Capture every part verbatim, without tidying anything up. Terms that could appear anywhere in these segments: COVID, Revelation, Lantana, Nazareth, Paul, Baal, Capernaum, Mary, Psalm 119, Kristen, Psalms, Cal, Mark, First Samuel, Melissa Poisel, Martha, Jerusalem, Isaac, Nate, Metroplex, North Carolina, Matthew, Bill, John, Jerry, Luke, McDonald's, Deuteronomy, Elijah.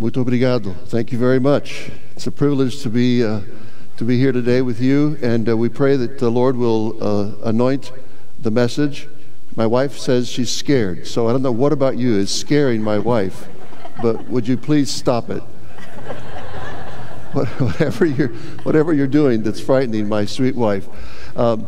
Muito obrigado. Thank you very much. It's a privilege to be uh, to be here today with you, and uh, we pray that the Lord will uh, anoint the message. My wife says she's scared, so I don't know what about you is scaring my wife, but would you please stop it? Whatever you're, whatever you're doing that's frightening my sweet wife. Um,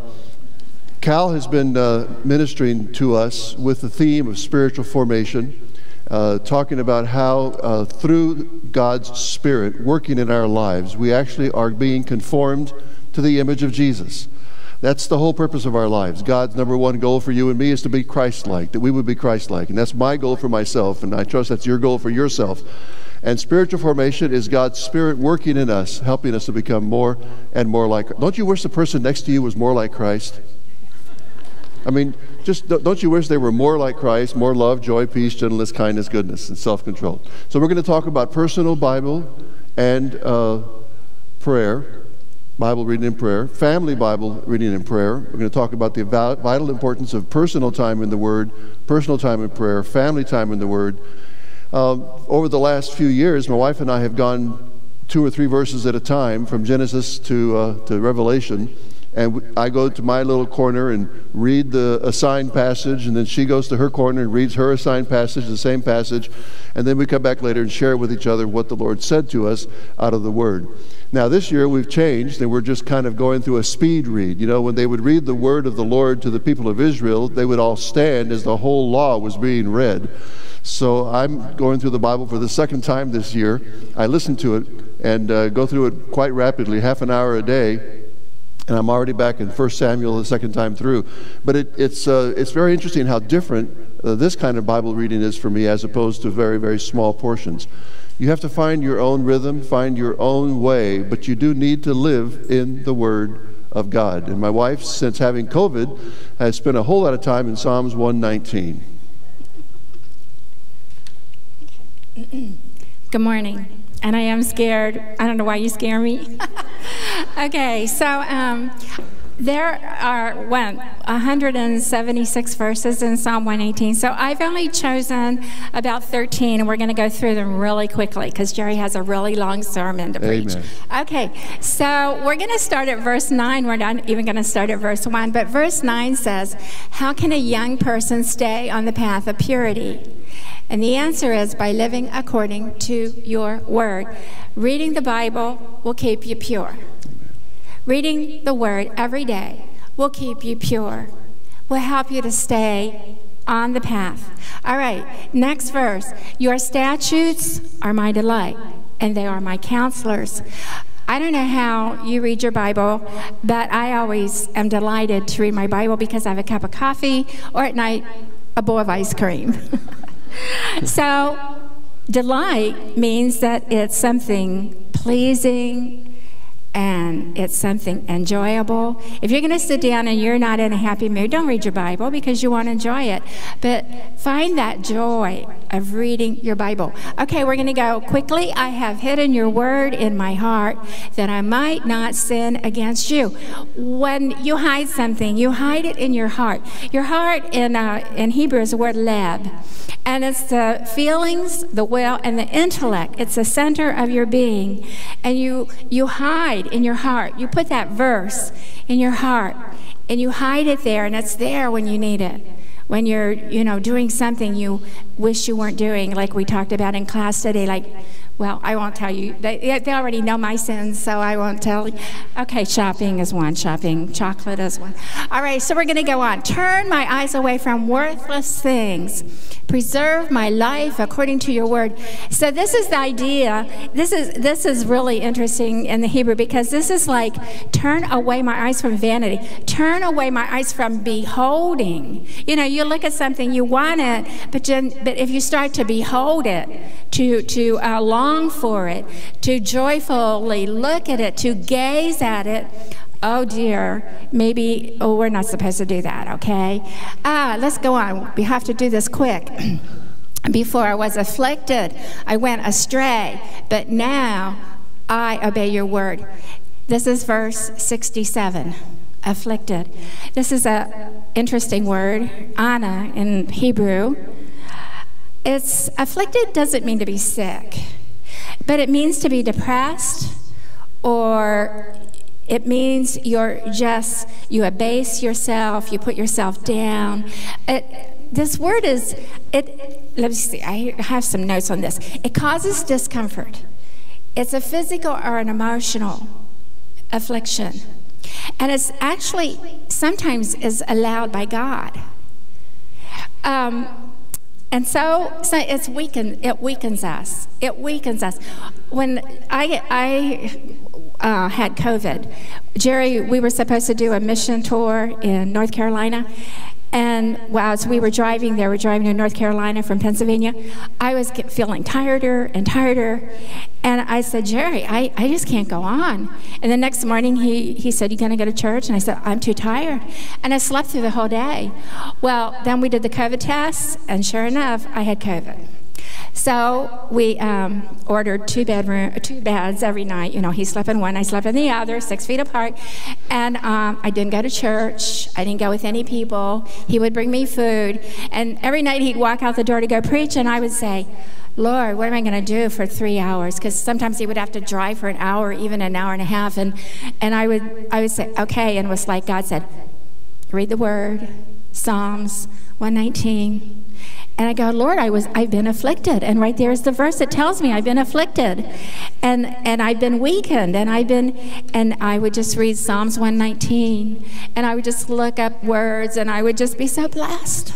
Cal has been uh, ministering to us with the theme of spiritual formation, uh, talking about how uh, through God's Spirit working in our lives, we actually are being conformed to the image of Jesus. That's the whole purpose of our lives. God's number one goal for you and me is to be Christ-like, that we would be Christ-like. And that's my goal for myself, and I trust that's your goal for yourself. And spiritual formation is God's Spirit working in us, helping us to become more and more like Christ. Don't you wish the person next to you was more like Christ? I mean, just don't you wish they were more like Christ, more love, joy, peace, gentleness, kindness, goodness, and self-control. So we're going to talk about personal Bible and uh, prayer. Bible reading and prayer, family Bible reading and prayer. We're going to talk about the vital importance of personal time in the Word, personal time in prayer, family time in the Word. Um, over the last few years, my wife and I have gone two or three verses at a time from Genesis to uh, to Revelation, and I go to my little corner and read the assigned passage, and then she goes to her corner and reads her assigned passage, the same passage, and then we come back later and share with each other what the Lord said to us out of the Word. Now, this year we've changed, and we're just kind of going through a speed read. You know, when they would read the word of the Lord to the people of Israel, they would all stand as the whole law was being read. So I'm going through the Bible for the second time this year. I listen to it and uh, go through it quite rapidly, half an hour a day. And I'm already back in First Samuel the second time through. But it, it's uh, it's very interesting how different uh, this kind of Bible reading is for me as opposed to very, very small portions. You have to find your own rhythm, find your own way, but you do need to live in the Word of God. And my wife, since having COVID, has spent a whole lot of time in Psalms one nineteen. Good morning. And I am scared. I don't know why you scare me. Okay, so um, there are what, one hundred seventy-six verses in Psalm one eighteen. So I've only chosen about thirteen, and we're going to go through them really quickly because Jerry has a really long sermon to preach. Amen. Okay, so we're going to start at verse nine. We're not even going to start at verse one, but verse nine says, "How can a young person stay on the path of purity?" And the answer is by living according to your word. Reading the Bible will keep you pure. Reading the word every day will keep you pure, will help you to stay on the path. All right, next verse. Your statutes are my delight, and they are my counselors. I don't know how you read your Bible, but I always am delighted to read my Bible because I have a cup of coffee or at night a bowl of ice cream. So, delight means that it's something pleasing and it's something enjoyable. If you're going to sit down and you're not in a happy mood, don't read your Bible because you won't enjoy it. But find that joy of reading your Bible. Okay, we're going to go quickly. I have hidden your word in my heart that I might not sin against you. When you hide something, you hide it in your heart. Your heart in uh, in Hebrew is the word leb. And it's the feelings, the will, and the intellect. It's the center of your being. And you you hide in your heart. You put that verse in your heart, and you hide it there, and it's there when you need it. When you're, you know, doing something you wish you weren't doing, like we talked about in class today, like, well, I won't tell you. They, they already know my sins, so I won't tell you. Okay, shopping is one. Shopping, chocolate is one. All right, so we're going to go on. Turn my eyes away from worthless things. Preserve my life according to your word. So this is the idea. This is this is really interesting in the Hebrew because this is like turn away my eyes from vanity. Turn away my eyes from beholding. You know, you look at something, you want it, but you, but if you start to behold it, to to uh, long for it, to joyfully look at it, to gaze at it. Oh dear, maybe, oh, we're not supposed to do that, okay? Ah, let's go on. We have to do this quick. Before I was afflicted, I went astray, but now I obey your word. This is verse sixty-seven. Afflicted. This is an interesting word, ana in Hebrew. It's afflicted doesn't mean to be sick. But it means to be depressed, or it means you're just, you abase yourself, you put yourself down. It, this word is, it, let me see, I have some notes on this. It causes discomfort. It's a physical or an emotional affliction. And it's actually sometimes is allowed by God. Um, and so, so it's weaken, it weakens us. It weakens us. When I, I Uh, had COVID. Jerry, we were supposed to do a mission tour in North Carolina, and as we were driving there, we're driving to North Carolina from Pennsylvania, I was feeling tireder and tireder, and I said, Jerry, I, I just can't go on. And the next morning he, he said, you gonna go to church? And I said, I'm too tired. And I slept through the whole day. Well, then we did the COVID tests, and sure enough, I had COVID. So we um, ordered two bedroom, two beds every night. You know, he slept in one, I slept in the other, six feet apart. And um, I didn't go to church. I didn't go with any people. He would bring me food. And every night he'd walk out the door to go preach, and I would say, Lord, what am I going to do for three hours? Because sometimes he would have to drive for an hour, even an hour and a half. And, and I, would, I would say, okay. And it was like God said, read the word, Psalms one nineteen. And I go, Lord, I was, I've been afflicted. And right there is the verse that tells me I've been afflicted. And, and I've been weakened. And, I've been, and I would just read Psalms one nineteen. And I would just look up words. And I would just be so blessed.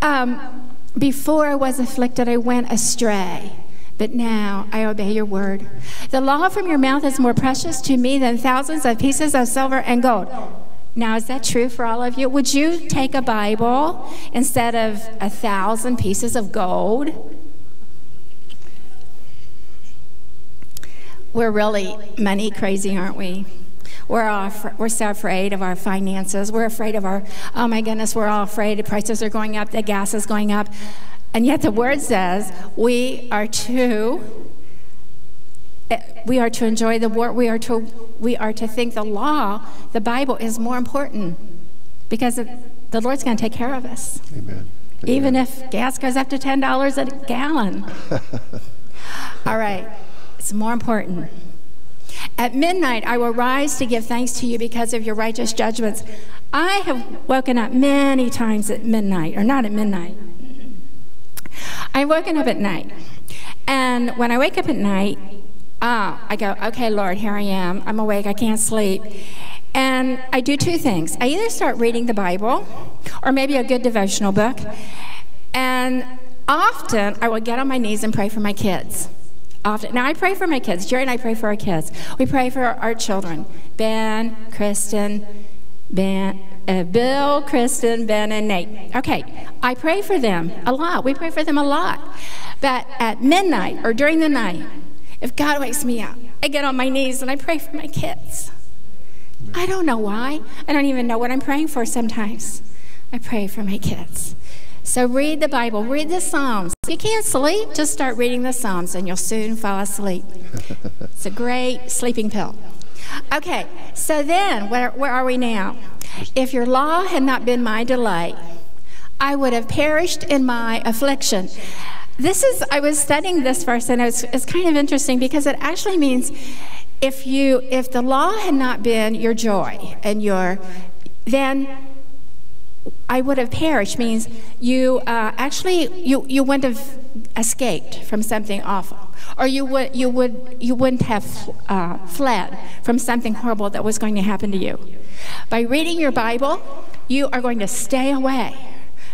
Um, before I was afflicted, I went astray. But now I obey your word. The law from your mouth is more precious to me than thousands of pieces of silver and gold. Now, is that true for all of you? Would you take a Bible instead of a thousand pieces of gold? We're really money crazy, aren't we? We're, all, we're so afraid of our finances. We're afraid of our, oh my goodness, we're all afraid. The prices are going up, the gas is going up. And yet the word says we are to We are to enjoy the word. We are to we are to think the law, the Bible, is more important because it, the Lord's going to take care of us. Amen. Even Amen. If gas goes up to ten dollars a gallon. All right, it's more important. At midnight, I will rise to give thanks to you because of your righteous judgments. I have woken up many times at midnight, or not at midnight. I've woken up at night, and when I wake up at night. Uh, I go, okay, Lord, here I am. I'm awake. I can't sleep. And I do two things. I either start reading the Bible or maybe a good devotional book. And often I will get on my knees and pray for my kids. Often. Now, I pray for my kids. Jerry and I pray for our kids. We pray for our children. Ben, Kristen, Ben, uh, Bill, Kristen, Ben, and Nate. Okay. I pray for them a lot. We pray for them a lot. But at midnight or during the night, if God wakes me up, I get on my knees and I pray for my kids. I don't know why. I don't even know what I'm praying for sometimes. I pray for my kids. So read the Bible. Read the Psalms. If you can't sleep, just start reading the Psalms and you'll soon fall asleep. It's a great sleeping pill. Okay, so then, where, where are we now? If your law had not been my delight, I would have perished in my affliction. This is, I was studying this verse, and it's, it's kind of interesting because it actually means if you, if the law had not been your joy and your, then I would have perished, means you uh, actually, you, you wouldn't have escaped from something awful, or you, would, you, would, you wouldn't have uh, fled from something horrible that was going to happen to you. By reading your Bible, you are going to stay away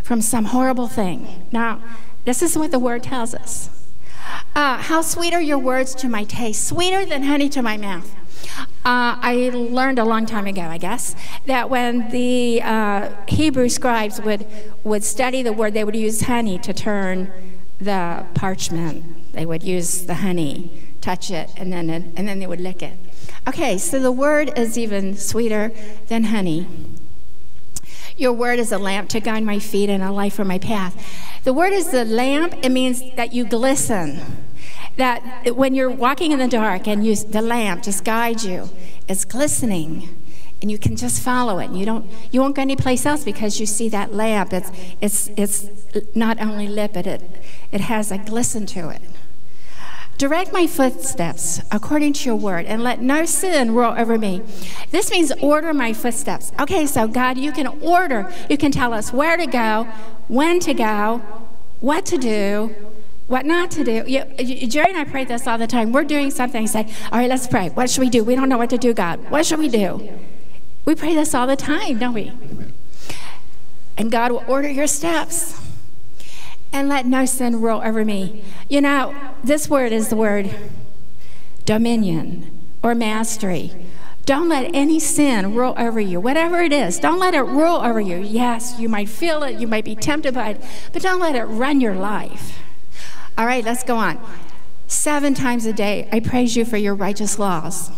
from some horrible thing. Now, this is what the word tells us. Uh, how sweet are your words to my taste, sweeter than honey to my mouth. Uh, I learned a long time ago, I guess, that when the uh, Hebrew scribes would, would study the word, they would use honey to turn the parchment. They would use the honey, touch it, and then, and then they would lick it. Okay, so the word is even sweeter than honey. Your word is a lamp to guide my feet and a light for my path. The word is the lamp. It means that you glisten, that when you're walking in the dark and you, the lamp just guides you. It's glistening, and you can just follow it. You don't, you won't go anyplace else because you see that lamp. It's, it's, it's not only lit, but it, it has a glisten to it. Direct my footsteps according to your word, and let no sin rule over me. This means order my footsteps. Okay, so God, you can order. You can tell us where to go, when to go, what to do, what not to do. You, you, Jerry and I pray this all the time. We're doing something. Say, all right, let's pray. What should we do? We don't know what to do, God. What should we do? We pray this all the time, don't we? And God will order your steps. And let no sin rule over me. You know, this word is the word dominion or mastery. Don't let any sin rule over you. Whatever it is, don't let it rule over you. Yes, you might feel it. You might be tempted by it. But don't let it run your life. All right, let's go on. Seven times a day, I praise you for your righteous laws.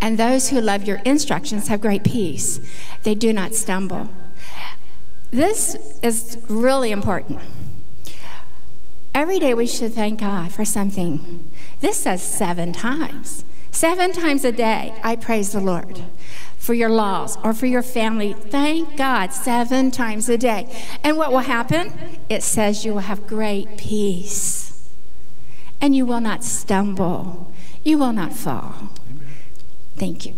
And those who love your instructions have great peace. They do not stumble. This is really important. Every day we should thank God for something. This says seven times. Seven times a day, I praise the Lord for your laws or for your family. Thank God seven times a day. And what will happen? It says you will have great peace. And you will not stumble. You will not fall. Amen. Thank you.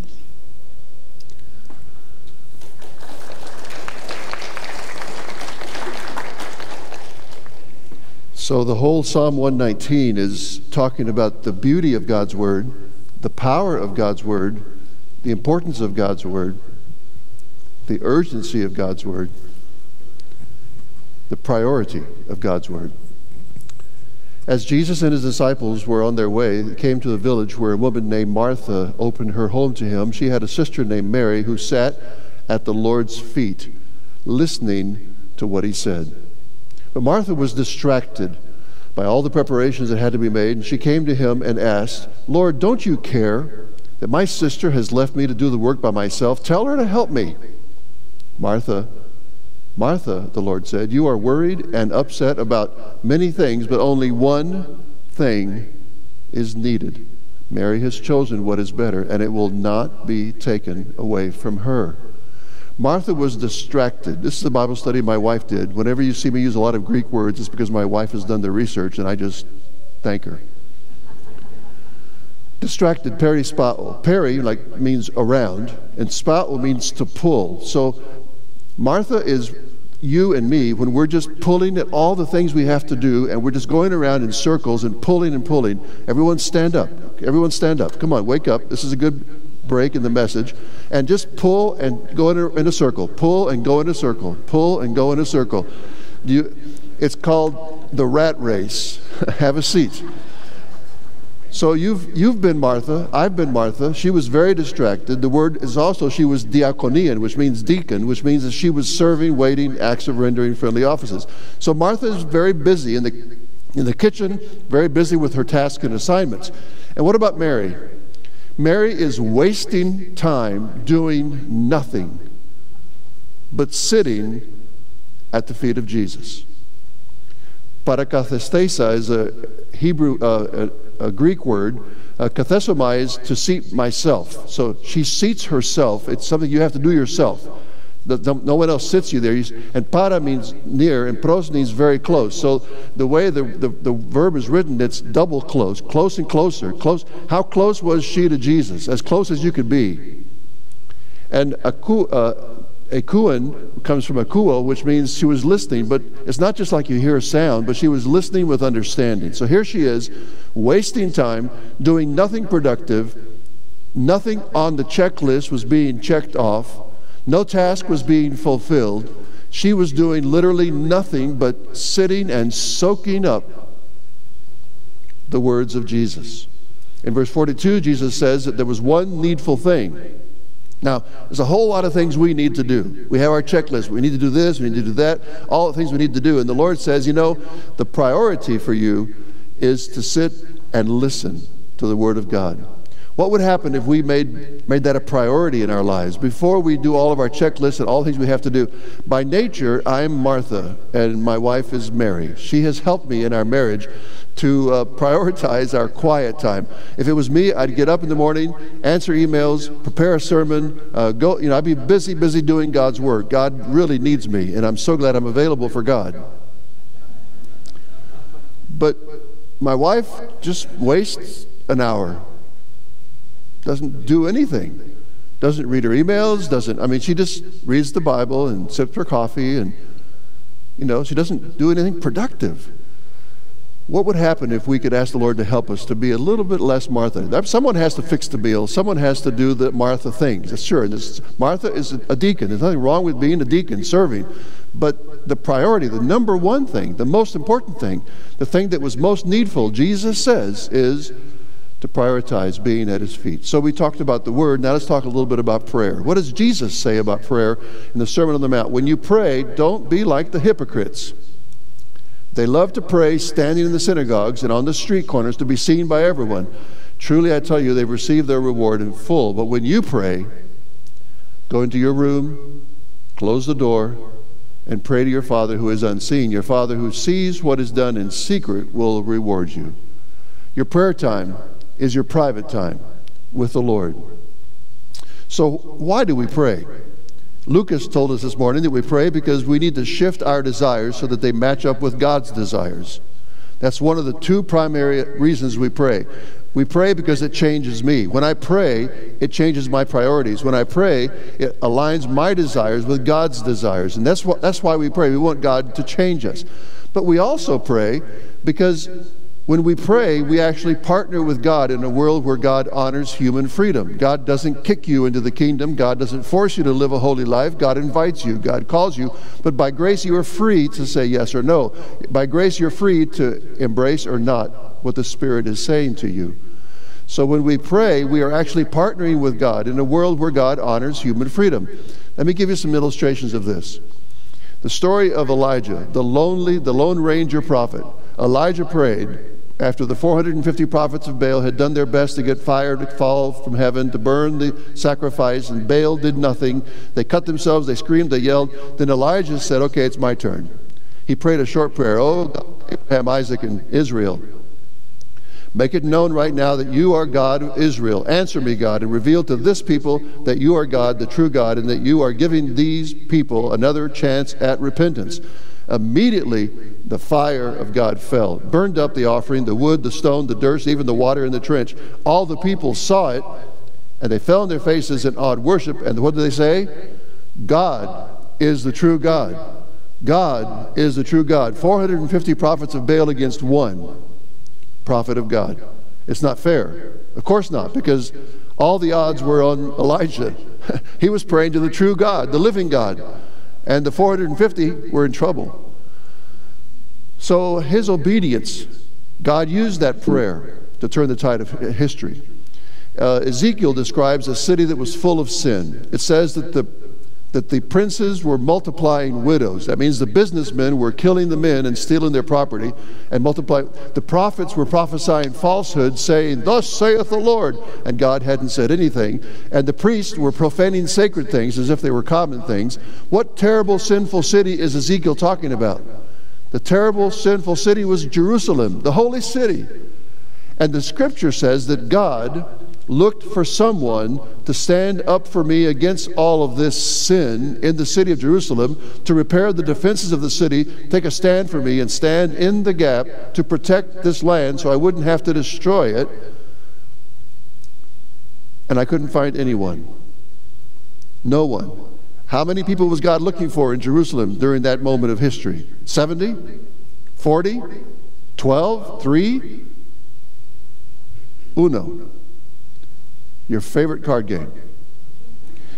So the whole Psalm one nineteen is talking about the beauty of God's Word, the power of God's Word, the importance of God's Word, the urgency of God's Word, the priority of God's Word. As Jesus and his disciples were on their way, they came to a village where a woman named Martha opened her home to him. She had a sister named Mary who sat at the Lord's feet, listening to what he said. But Martha was distracted by all the preparations that had to be made, and she came to him and asked, Lord, don't you care that my sister has left me to do the work by myself? Tell her to help me. Martha, Martha, the Lord said, you are worried and upset about many things, but only one thing is needed. Mary has chosen what is better, and it will not be taken away from her. Martha was distracted. This is the Bible study my wife did. Whenever you see me use a lot of Greek words, it's because my wife has done the research, and I just thank her. Distracted, perispao. Peri, like, means around, and spao means to pull. So Martha is you and me when we're just pulling at all the things we have to do, and we're just going around in circles and pulling and pulling. Everyone stand up. Everyone stand up. Come on, wake up. This is a good break in the message, and just pull and go in a, in a circle, pull and go in a circle, pull and go in a circle. You, it's called the rat race. Have a seat. So you've you've been Martha, I've been Martha. She was very distracted. The word is also she was diakonian, which means deacon, which means that she was serving, waiting, acts of rendering, friendly offices. So Martha is very busy in the in the kitchen, very busy with her tasks and assignments. And what about Mary? Mary is wasting time doing nothing but sitting at the feet of Jesus. Parakathestesa is a Hebrew, uh, a, a Greek word. Uh, kathesomai is to seat myself. So she seats herself. It's something you have to do yourself. The, the, no one else sits you there. And para means near, and pros means very close. So the way the, the, the verb is written, it's double close, close and closer. Close. How close was she to Jesus? As close as you could be. And aku, uh, akuen comes from akuo, which means she was listening, but it's not just like you hear a sound, but she was listening with understanding. So here she is, wasting time, doing nothing productive, nothing on the checklist was being checked off, no task was being fulfilled. She was doing literally nothing but sitting and soaking up the words of Jesus. In verse forty-two, Jesus says that there was one needful thing. Now, there's a whole lot of things we need to do. We have our checklist. We need to do this, we need to do that, all the things we need to do. And the Lord says, you know, the priority for you is to sit and listen to the Word of God. What would happen if we made made that a priority in our lives? Before we do all of our checklists and all the things we have to do, by nature, I'm Martha, and my wife is Mary. She has helped me in our marriage to uh, prioritize our quiet time. If it was me, I'd get up in the morning, answer emails, prepare a sermon, uh, go. You know, I'd be busy, busy doing God's work. God really needs me, and I'm so glad I'm available for God. But My wife just wastes an hour. Doesn't do anything. Doesn't read her emails. Doesn't, I mean, she just reads the Bible and sips her coffee and, you know, she doesn't do anything productive. What would happen if we could ask the Lord to help us to be a little bit less Martha? Someone has to fix the meal. Someone has to do the Martha things. That's sure. This, Martha is a deacon. There's nothing wrong with being a deacon, serving. But the priority, the number one thing, the most important thing, the thing that was most needful, Jesus says, is to prioritize being at his feet. So we talked about the word. Now let's talk a little bit about prayer. What does Jesus say about prayer in the Sermon on the Mount? When you pray, don't be like the hypocrites. They love to pray standing in the synagogues and on the street corners to be seen by everyone. Truly, I tell you, they've received their reward in full. But when you pray, go into your room, close the door, and pray to your Father who is unseen. Your Father who sees what is done in secret will reward you. Your prayer time is your private time with the Lord. So why do we pray? Lucas told us this morning that we pray because we need to shift our desires so that they match up with God's desires. That's one of the two primary reasons we pray. We pray because it changes me. When I pray, it changes my priorities. When I pray, it aligns my desires with God's desires. And that's what, that's why we pray. We want God to change us. But we also pray because when we pray, we actually partner with God in a world where God honors human freedom. God doesn't kick you into the kingdom. God doesn't force you to live a holy life. God invites you. God calls you. But by grace, you are free to say yes or no. By grace, you're free to embrace or not what the Spirit is saying to you. So when we pray, we are actually partnering with God in a world where God honors human freedom. Let me give you some illustrations of this. The story of Elijah, the lonely, the Lone Ranger prophet. Elijah prayed after the four hundred fifty prophets of Baal had done their best to get fire to fall from heaven, to burn the sacrifice, and Baal did nothing. They cut themselves, they screamed, they yelled. Then Elijah said, okay, it's my turn. He prayed a short prayer. Oh, God, Abraham, Isaac, and Israel, make it known right now that you are God of Israel. Answer me, God, and reveal to this people that you are God, the true God, and that you are giving these people another chance at repentance. Immediately, the fire of God fell, burned up the offering, the wood, the stone, the dirt, even the water in the trench. All the people saw it, and they fell on their faces in awed worship. And what did they say? God is the true God. God is the true God. four hundred fifty prophets of Baal against one prophet of God. It's not fair. Of course not, because all the odds were on Elijah. He was praying to the true God, the living God. And the four hundred fifty were in trouble. So his obedience, God used that prayer to turn the tide of history. Uh, Ezekiel describes a city that was full of sin. It says that the that the princes were multiplying widows. That means the businessmen were killing the men and stealing their property and multiplying. The prophets were prophesying falsehood, saying, thus saith the Lord, and God hadn't said anything. And the priests were profaning sacred things as if they were common things. What terrible sinful city is Ezekiel talking about? The terrible sinful city was Jerusalem, the holy city. And the scripture says that God looked for someone to stand up for me against all of this sin in the city of Jerusalem, to repair the defenses of the city, take a stand for me, and stand in the gap to protect this land so I wouldn't have to destroy it. And I couldn't find anyone. No one. How many people was God looking for in Jerusalem during that moment of history? seventy? forty? twelve? three? Uno. Your favorite card game.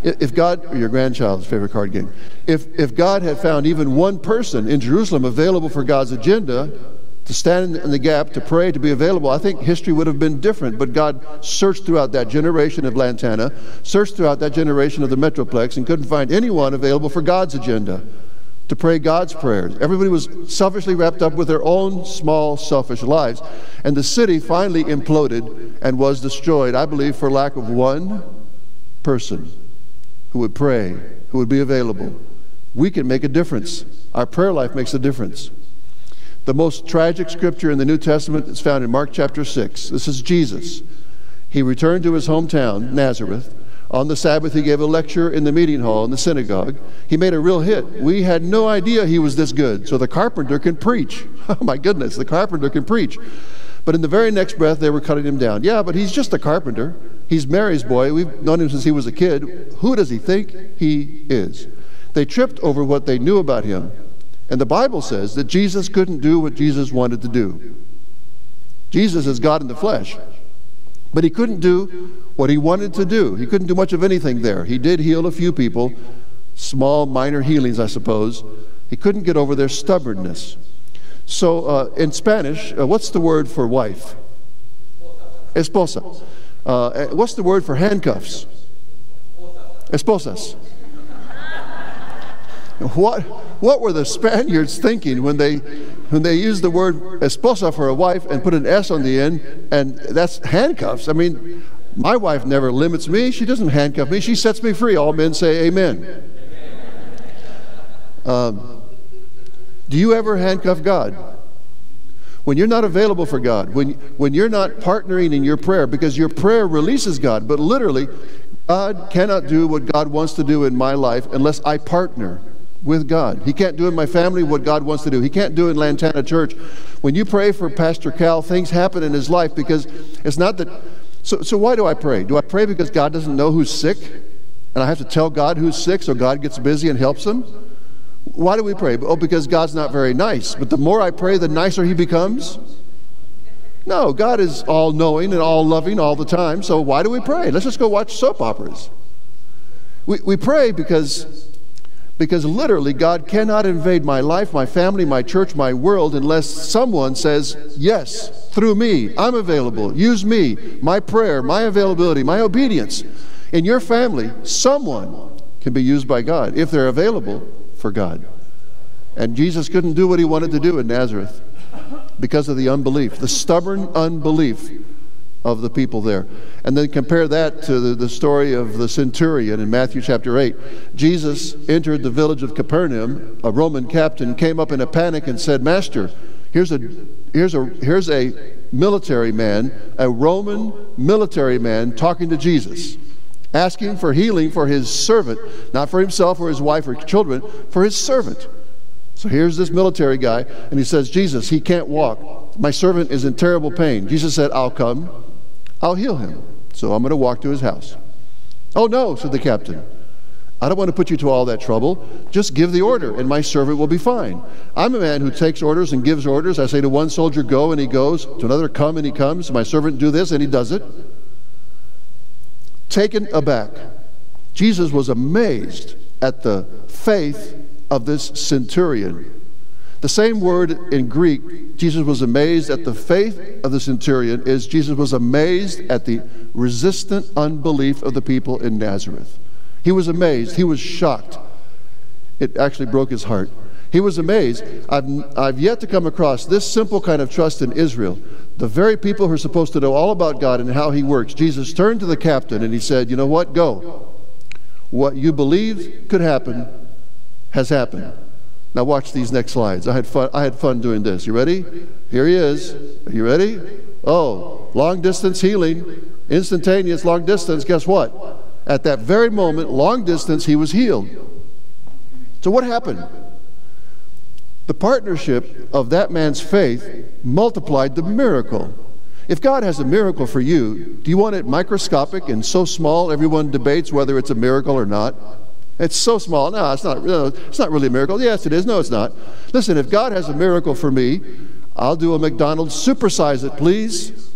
If God, or your grandchild's favorite card game, if if God had found even one person in Jerusalem available for God's agenda, to stand in the gap, to pray, to be available, I think history would have been different. But God searched throughout that generation of Lantana, searched throughout that generation of the Metroplex, and couldn't find anyone available for God's agenda, to pray God's prayers. Everybody was selfishly wrapped up with their own small, selfish lives. And the city finally imploded and was destroyed, I believe, for lack of one person who would pray, who would be available. We can make a difference. Our prayer life makes a difference. The most tragic scripture in the New Testament is found in Mark chapter six. This is Jesus. He returned to his hometown, Nazareth. On the Sabbath, he gave a lecture in the meeting hall in the synagogue. He made a real hit. We had no idea he was this good. So the carpenter can preach. Oh, my goodness, the carpenter can preach. But in the very next breath, they were cutting him down. Yeah, but he's just a carpenter. He's Mary's boy. We've known him since he was a kid. Who does he think he is? They tripped over what they knew about him. And the Bible says that Jesus couldn't do what Jesus wanted to do. Jesus is God in the flesh. But he couldn't do what he wanted to do. He couldn't do much of anything there. He did heal a few people, small, minor healings, I suppose. He couldn't get over their stubbornness. So uh, in Spanish, uh, what's the word for wife? Esposa. Uh, what's the word for handcuffs? Esposas. What what were the Spaniards thinking when they when they used the word esposa for a wife and put an S on the end, and that's handcuffs? I mean, my wife never limits me. She doesn't handcuff me. She sets me free. All men say amen. Um, do you ever handcuff God? When you're not available for God, when, when you're not partnering in your prayer, because your prayer releases God, but literally, God cannot do what God wants to do in my life unless I partner with God. He can't do in my family what God wants to do. He can't do in Lantana Church. When you pray for Pastor Cal, things happen in his life because it's not that... So, so why do I pray? Do I pray because God doesn't know who's sick, and I have to tell God who's sick so God gets busy and helps him? Why do we pray? Oh, because God's not very nice. But the more I pray, the nicer he becomes? No, God is all-knowing and all-loving all the time, so why do we pray? Let's just go watch soap operas. We we pray because, because literally God cannot invade my life, my family, my church, my world unless someone says, yes, through me, I'm available, use me, my prayer, my availability, my obedience. In your family, someone can be used by God if they're available for God. And Jesus couldn't do what he wanted to do in Nazareth because of the unbelief, the stubborn unbelief of the people there. And then compare that to the, the story of the centurion in Matthew chapter eight. Jesus entered the village of Capernaum. A Roman captain came up in a panic and said, Master, here's a here's a here's a military man, a Roman military man talking to Jesus, asking for healing for his servant, not for himself or his wife or children, for his servant. So here's this military guy, and he says, Jesus, he can't walk. My servant is in terrible pain. Jesus said, I'll come. I'll heal him. So I'm going to walk to his house. Oh, no, said the captain. I don't want to put you to all that trouble. Just give the order, and my servant will be fine. I'm a man who takes orders and gives orders. I say to one soldier, go, and he goes. To another, come, and he comes. My servant, do this, and he does it. Taken aback, Jesus was amazed at the faith of this centurion. The same word in Greek, Jesus was amazed at the faith of the centurion, is Jesus was amazed at the resistant unbelief of the people in Nazareth. He was amazed. He was shocked. It actually broke his heart. He was amazed. I've, I've yet to come across this simple kind of trust in Israel. The very people who are supposed to know all about God and how he works. Jesus turned to the captain and he said, you know what? Go. What you believed could happen has happened. Now watch these next slides. I had fun, I had fun doing this. You ready? Here he is. Are you ready? Oh, long distance healing. Instantaneous long distance. Guess what? At that very moment, long distance, he was healed. So what happened? The partnership of that man's faith multiplied the miracle. If God has a miracle for you, do you want it microscopic and so small everyone debates whether it's a miracle or not? It's so small. No, it's not, no, it's not really a miracle. Yes, it is. No, it's not. Listen, if God has a miracle for me, I'll do a McDonald's. Supersize it, please.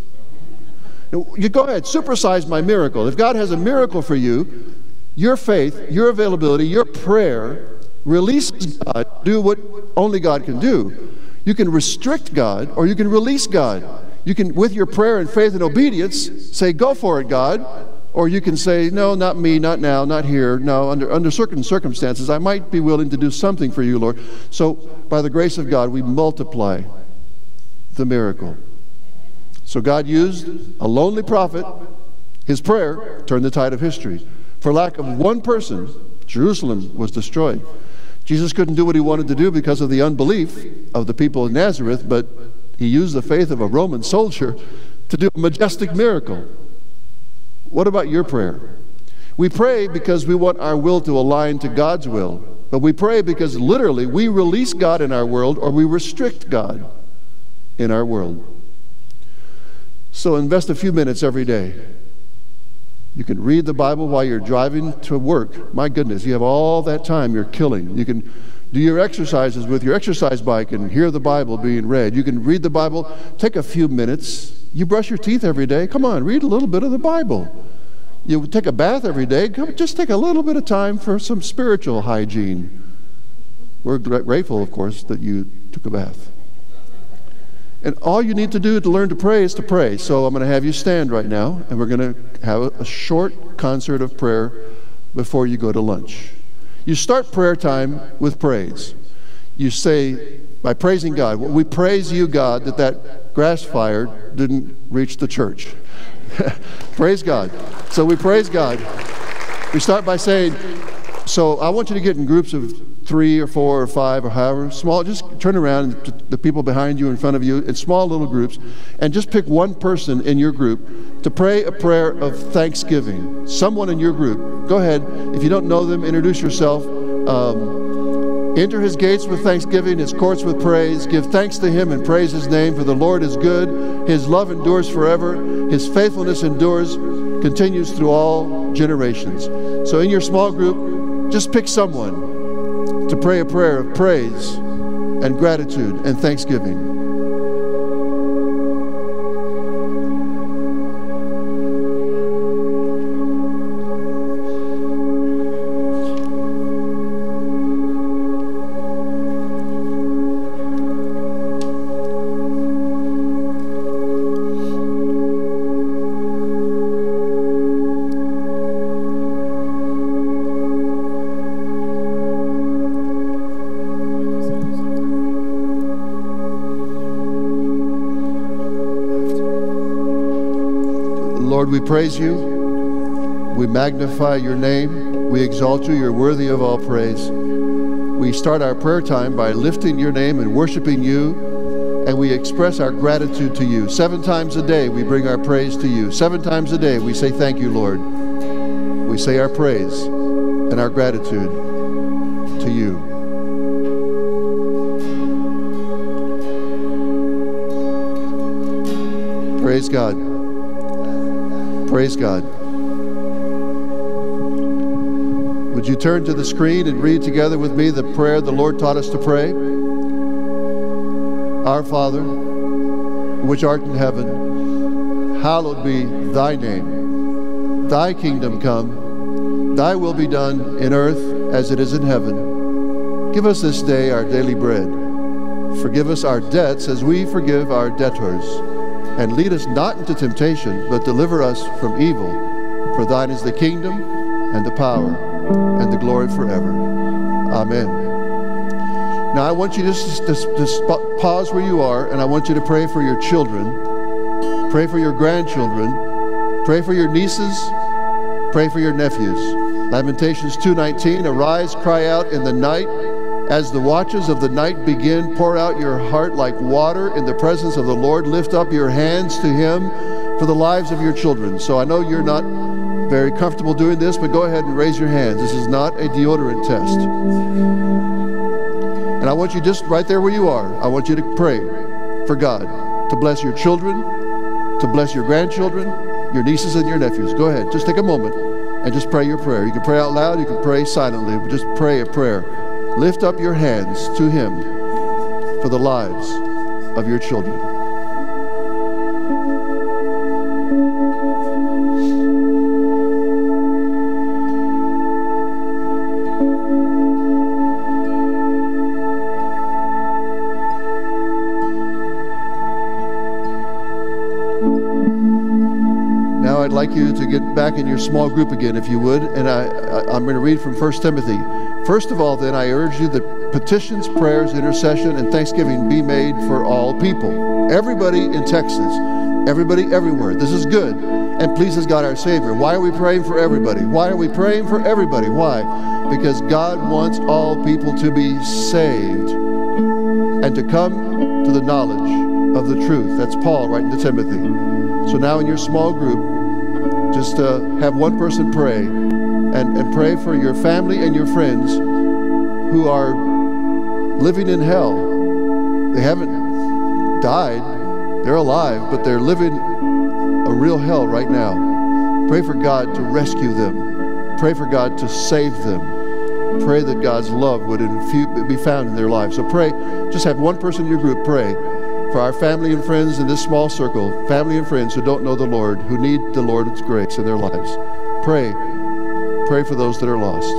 You go ahead. Supersize my miracle. If God has a miracle for you, your faith, your availability, your prayer releases God. Do what only God can do. You can restrict God, or you can release God. You can, with your prayer and faith and obedience, say, go for it, God. Or you can say, no, not me, not now, not here. No, under, under certain circumstances, I might be willing to do something for you, Lord. So by the grace of God, we multiply the miracle. So God used a lonely prophet. His prayer turned the tide of history. For lack of one person, Jerusalem was destroyed. Jesus couldn't do what he wanted to do because of the unbelief of the people in Nazareth, but he used the faith of a Roman soldier to do a majestic miracle. What about your prayer? We pray because we want our will to align to God's will, but we pray because literally we release God in our world or we restrict God in our world. So invest a few minutes every day. You can read the Bible while you're driving to work. My goodness, you have all that time you're killing. You can do your exercises with your exercise bike and hear the Bible being read. You can read the Bible. Take a few minutes. You brush your teeth every day. Come on, read a little bit of the Bible. You take a bath every day. Come, just take a little bit of time for some spiritual hygiene. We're grateful, of course, that you took a bath. And all you need to do to learn to pray is to pray. So I'm going to have you stand right now, and we're going to have a short concert of prayer before you go to lunch. You start prayer time with praise. You say, by praising God, we praise you, God, that that grass fire didn't reach the church. Praise God. So we praise God. We start by saying, so I want you to get in groups of three or four or five or however small. Just turn around to the people behind you, in front of you, in small little groups, and just pick one person in your group to pray a prayer of thanksgiving. Someone in your group. Go ahead. If you don't know them, introduce yourself. Um, Enter his gates with thanksgiving, his courts with praise. Give thanks to him and praise his name, for the Lord is good. His love endures forever. His faithfulness endures, continues through all generations. So in your small group, just pick someone to pray a prayer of praise and gratitude and thanksgiving. Lord, we praise you, we magnify your name, we exalt you, you're worthy of all praise. We start our prayer time by lifting your name and worshiping you, and we express our gratitude to you. Seven times a day we bring our praise to you. Seven times a day we say thank you, Lord. We say our praise and our gratitude to you. Praise God. Praise God. Would you turn to the screen and read together with me the prayer the Lord taught us to pray? Our Father, which art in heaven, hallowed be thy name. Thy kingdom come, thy will be done in earth as it is in heaven. Give us this day our daily bread. Forgive us our debts as we forgive our debtors. And lead us not into temptation, but deliver us from evil. For thine is the kingdom, and the power, and the glory forever. Amen. Now I want you to just, just, just pause where you are, and I want you to pray for your children, pray for your grandchildren, pray for your nieces, pray for your nephews. Lamentations two nineteen, arise, cry out in the night. As the watches of the night begin, pour out your heart like water in the presence of the Lord. Lift up your hands to him for the lives of your children. So I know you're not very comfortable doing this, but go ahead and raise your hands. This is not a deodorant test. And I want you just right there where you are, I want you to pray for God to bless your children, to bless your grandchildren, your nieces and your nephews. Go ahead, just take a moment and just pray your prayer. You can pray out loud, you can pray silently, but just pray a prayer. Lift up your hands to him for the lives of your children. Now I'd like you to get back in your small group again, if you would, and I, I, I'm going to read from First Timothy. First of all, then, I urge you that petitions, prayers, intercession, and thanksgiving be made for all people. Everybody in Texas, everybody everywhere. This is good and pleases God our Savior. Why are we praying for everybody? Why are we praying for everybody? Why? Because God wants all people to be saved and to come to the knowledge of the truth. That's Paul writing to Timothy. So now in your small group, just uh, have one person pray. And, and pray for your family and your friends who are living in hell. They haven't died, they're alive, but they're living a real hell right now. Pray for God to rescue them. Pray for God to save them. Pray that God's love would infu- be found in their life. So pray. Just have one person in your group pray for our family and friends in this small circle, family and friends who don't know the Lord, who need the Lord's grace in their lives. Pray. Pray for those that are lost.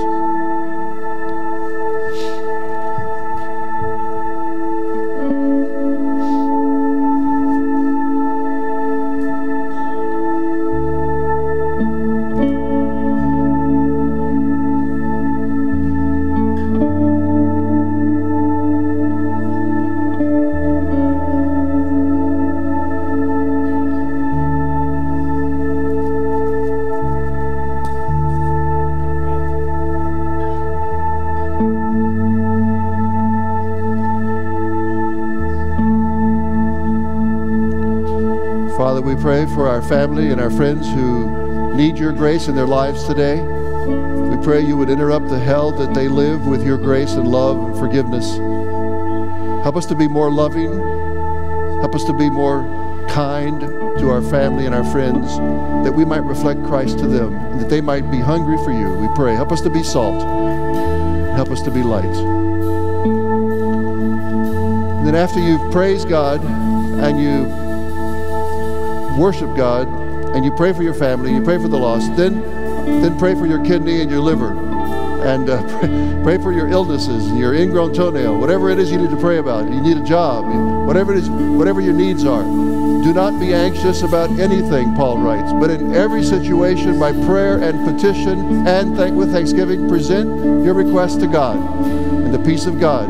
We pray for our family and our friends who need your grace in their lives today. We pray you would interrupt the hell that they live with your grace and love and forgiveness. Help us to be more loving. Help us to be more kind to our family and our friends, that we might reflect Christ to them, and that they might be hungry for you. We pray, help us to be salt. Help us to be light. And then after you've praised God and you worship God, and you pray for your family, you pray for the lost, then then pray for your kidney and your liver, and uh, pray, pray for your illnesses, your ingrown toenail, whatever it is you need to pray about. You need a job, whatever it is, whatever your needs are. Do not be anxious about anything, Paul writes, but in every situation, by prayer and petition and thank with thanksgiving, present your requests to God, and the peace of God,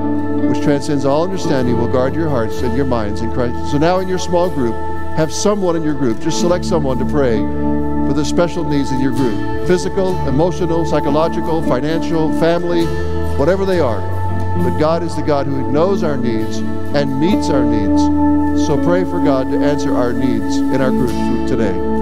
which transcends all understanding, will guard your hearts and your minds in Christ. So now in your small group, have someone in your group, just select someone to pray for the special needs in your group. Physical, emotional, psychological, financial, family, whatever they are. But God is the God who knows our needs and meets our needs. So pray for God to answer our needs in our group today.